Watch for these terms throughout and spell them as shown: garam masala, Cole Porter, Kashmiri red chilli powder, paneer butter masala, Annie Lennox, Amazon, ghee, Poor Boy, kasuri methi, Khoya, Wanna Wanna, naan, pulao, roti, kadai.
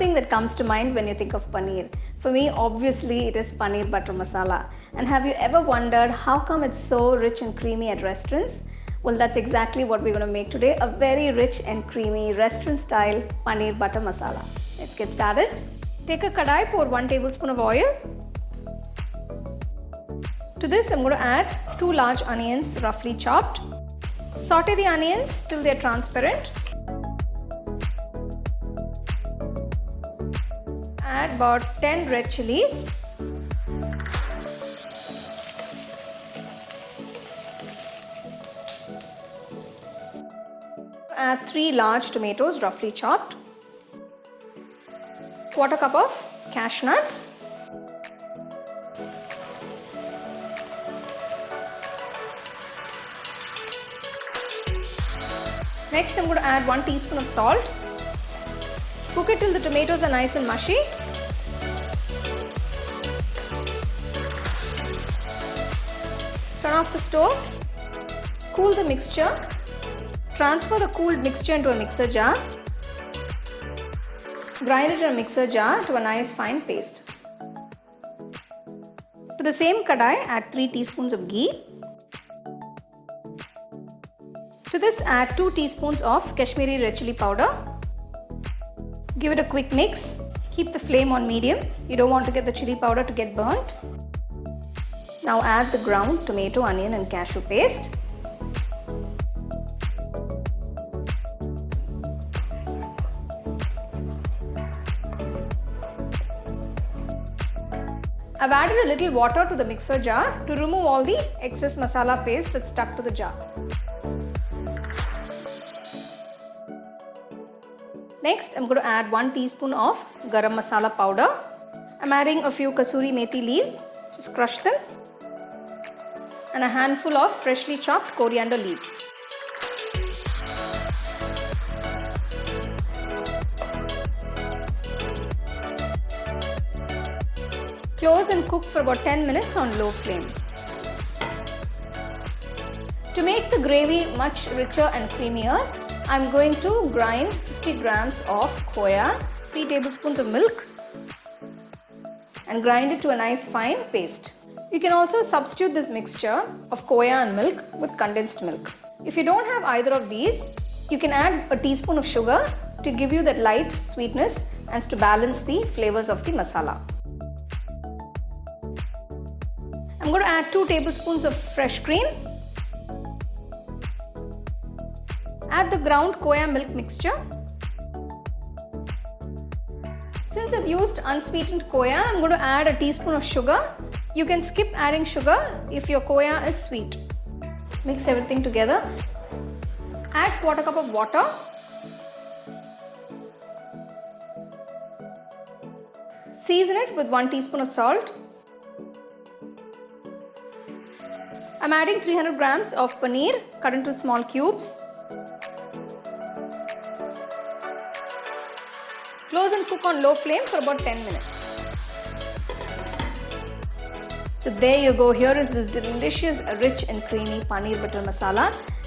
thing that comes to mind when you think of paneer? For me, obviously, it is paneer butter masala. And have you ever wondered how come it's so rich and creamy at restaurants? Well, that's exactly what we're going to make today, a very rich and creamy restaurant-style paneer butter masala. Let's get started. Take a kadai, pour 1 tablespoon of oil. To this, I'm going to add 2 large onions, roughly chopped. Saute the onions till they're transparent. Add about 10 red chilies. Add 3 large tomatoes, roughly chopped. 1/4 cup of cashew nuts. Next, I'm going to add 1 teaspoon of salt. Cook it till the tomatoes are nice and mushy. Turn off the stove. Cool the mixture. Transfer the cooled mixture into a mixer jar. Grind it in a mixer jar to a nice fine paste. To the same kadai, add 3 teaspoons of ghee. To this, add 2 teaspoons of Kashmiri red chilli powder. Give it a quick mix. Keep the flame on medium. You don't want to get the chilli powder to get burnt. Now add the ground tomato, onion and cashew paste. I've added a little water to the mixer jar to remove all the excess masala paste that's stuck to the jar. Next, I'm going to add 1 teaspoon of garam masala powder. I'm adding a few kasuri methi leaves, just crush them, and a handful of freshly chopped coriander leaves. Close and cook for about 10 minutes on low flame. To make the gravy much richer and creamier, I'm going to grind 50 grams of khoya, 3 tablespoons of milk, and grind it to a nice fine paste. You can also substitute this mixture of khoya and milk with condensed milk. If you don't have either of these, you can add a teaspoon of sugar to give you that light sweetness and to balance the flavors of the masala. I'm going to add 2 tablespoons of fresh cream. Add the ground khoya milk mixture. Since I've used unsweetened khoya, I'm going to add a teaspoon of sugar. You can skip adding sugar if your khoya is sweet. Mix everything together. Add 1/4 cup of water. Season it with 1 teaspoon of salt. I'm adding 300 grams of paneer cut into small cubes. Close and cook on low flame for about 10 minutes. So there you go, here is this delicious, rich and creamy paneer butter masala.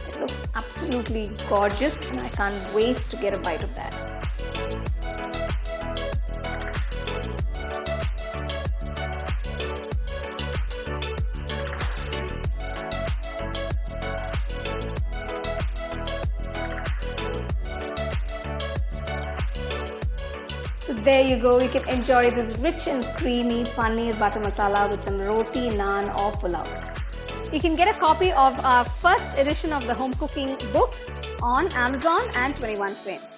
It looks absolutely gorgeous and I can't wait to get a bite of that. So there you go, you can enjoy this rich and creamy paneer butter masala with some roti, naan or pulao. You can get a copy of our first edition of the home cooking book on Amazon and 21 Frame.